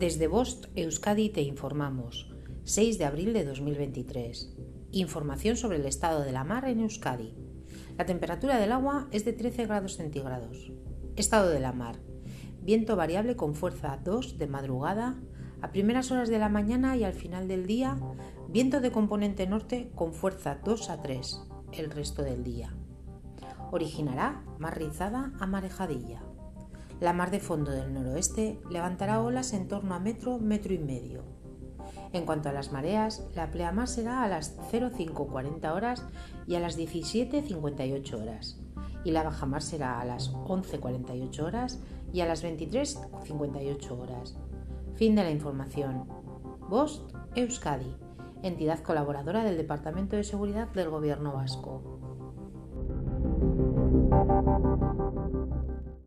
Desde VOST Euskadi te informamos. 6 de abril de 2023. Información sobre el estado de la mar en Euskadi. La temperatura del agua es de 13 grados centígrados. Estado de la mar. Viento variable con fuerza 2 de madrugada, a primeras horas de la mañana y al final del día, viento de componente norte con fuerza 2 a 3 el resto del día. Originará mar rizada a marejadilla. La mar de fondo del noroeste levantará olas en torno a metro, metro y medio. En cuanto a las mareas, la pleamar será a las 05:40 horas y a las 17:58 horas. Y la bajamar será a las 11:48 horas y a las 23:58 horas. Fin de la información. VOST Euskadi, entidad colaboradora del Departamento de Seguridad del Gobierno Vasco.